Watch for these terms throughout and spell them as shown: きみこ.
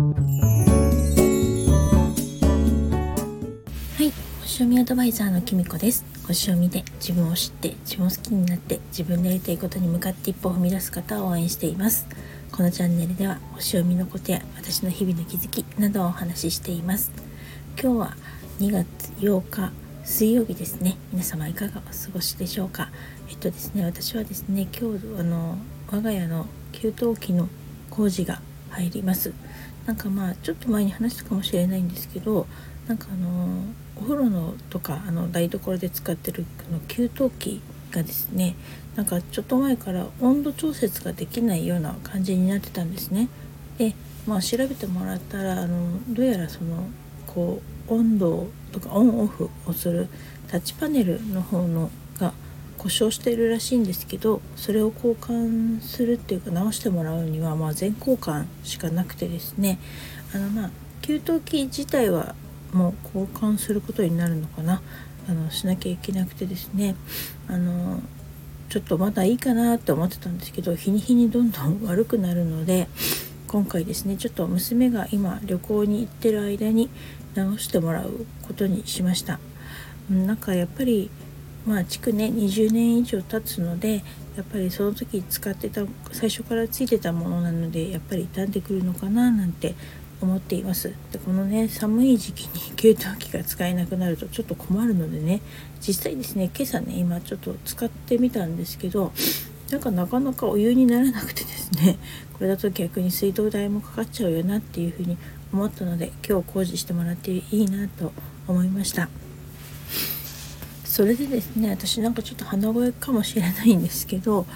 はい、星読みアドバイザーのきみこです。星読みで自分を知って、自分を好きになって、自分でやりたいことに向かって一歩を踏み出す方を応援しています。このチャンネルでは星読みのことや私の日々の気づきなどをお話ししています。今日は2月8日水曜日ですね。皆様いかがお過ごしでしょうか。私はですね、今日我が家の給湯器の工事が入ります。ちょっと前に話したかもしれないんですけど、お風呂のとか台所で使ってる給湯器がですね、ちょっと前から温度調節ができないような感じになってたんですね。で、調べてもらったらどうやら温度とかオンオフをするタッチパネルの方が故障しているらしいんですけど、それを交換するっていうか直してもらうには全交換しかなくてですね、給湯器自体はもう交換することになるのかな、しなきゃいけなくてですね、ちょっとまだいいかなって思ってたんですけど、日に日にどんどん悪くなるので、今回ですねちょっと娘が今旅行に行ってる間に直してもらうことにしました。やっぱり築ね20年以上経つので、やっぱりその時使ってた最初からついてたものなので、やっぱり傷んでくるのかななんて思っています。で、このね寒い時期に給湯器が使えなくなるとちょっと困るのでね、実際ですね今朝ね今ちょっと使ってみたんですけど、なかなかお湯にならなくてですね、これだと逆に水道代もかかっちゃうよなっていうふうに思ったので、今日工事してもらっていいなと思いました。それでですね、私ちょっと鼻声かもしれないんですけど、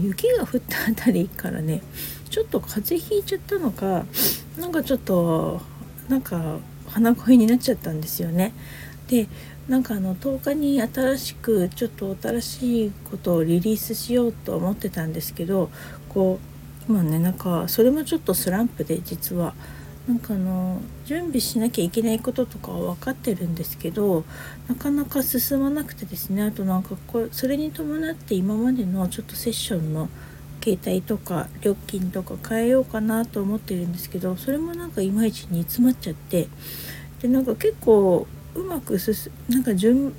雪が降ったあたりからねちょっと風邪ひいちゃったのか、ちょっと鼻声になっちゃったんですよね。で、10日に新しいことをリリースしようと思ってたんですけど、今ねそれもちょっとスランプで、実は準備しなきゃいけないこととかは分かってるんですけど、なかなか進まなくてですね、あとそれに伴って今までのちょっとセッションの携帯とか料金とか変えようかなと思ってるんですけど、それもいまいち煮詰まっちゃって、で結構うまく順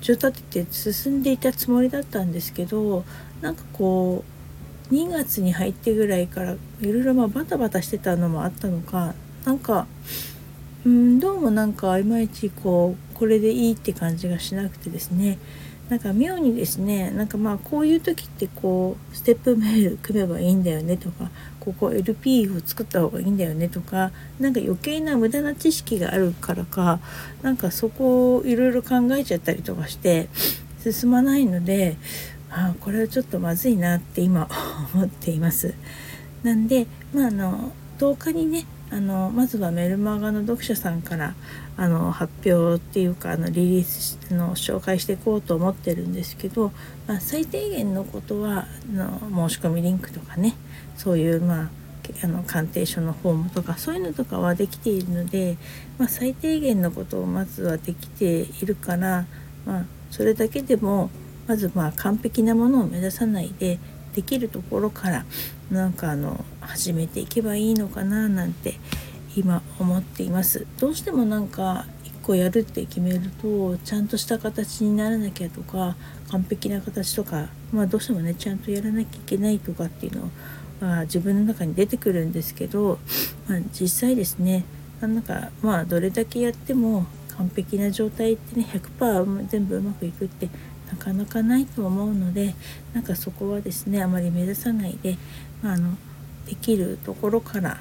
立てて進んでいたつもりだったんですけど、2月に入ってぐらいからいろいろバタバタしてたのもあったのか、どうもいまいちこれでいいって感じがしなくてですね、妙にですねこういう時ってステップメール組めばいいんだよねとか、LP を作った方がいいんだよねとか、余計な無駄な知識があるからか、そこをいろいろ考えちゃったりとかして進まないので、これはちょっとまずいなって今思っています。なんで、10日にねまずはメルマガの読者さんから発表っていうかリリースの紹介していこうと思ってるんですけど、最低限のことは申し込みリンクとかね、そういう鑑定書のフォームとかそういうのとかはできているので、最低限のことをまずはできているから、それだけでもまず完璧なものを目指さないで、できるところから始めていけばいいのかななんて今思っています。どうしても一個やるって決めるとちゃんとした形にならなきゃとか、完璧な形とか、どうしてもねちゃんとやらなきゃいけないとかっていうのは自分の中に出てくるんですけど、実際ですねどれだけやっても完璧な状態ってね 100% 全部うまくいくってなかなかないと思うので、そこはですねあまり目指さないで、できるところから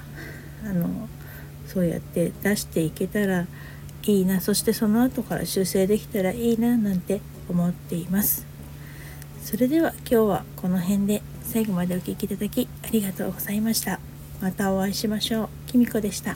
そうやって出していけたらいいな、そしてその後から修正できたらいいななんて思っています。それでは今日はこの辺で、最後までお聞きいただきありがとうございました。またお会いしましょう。きみこでした。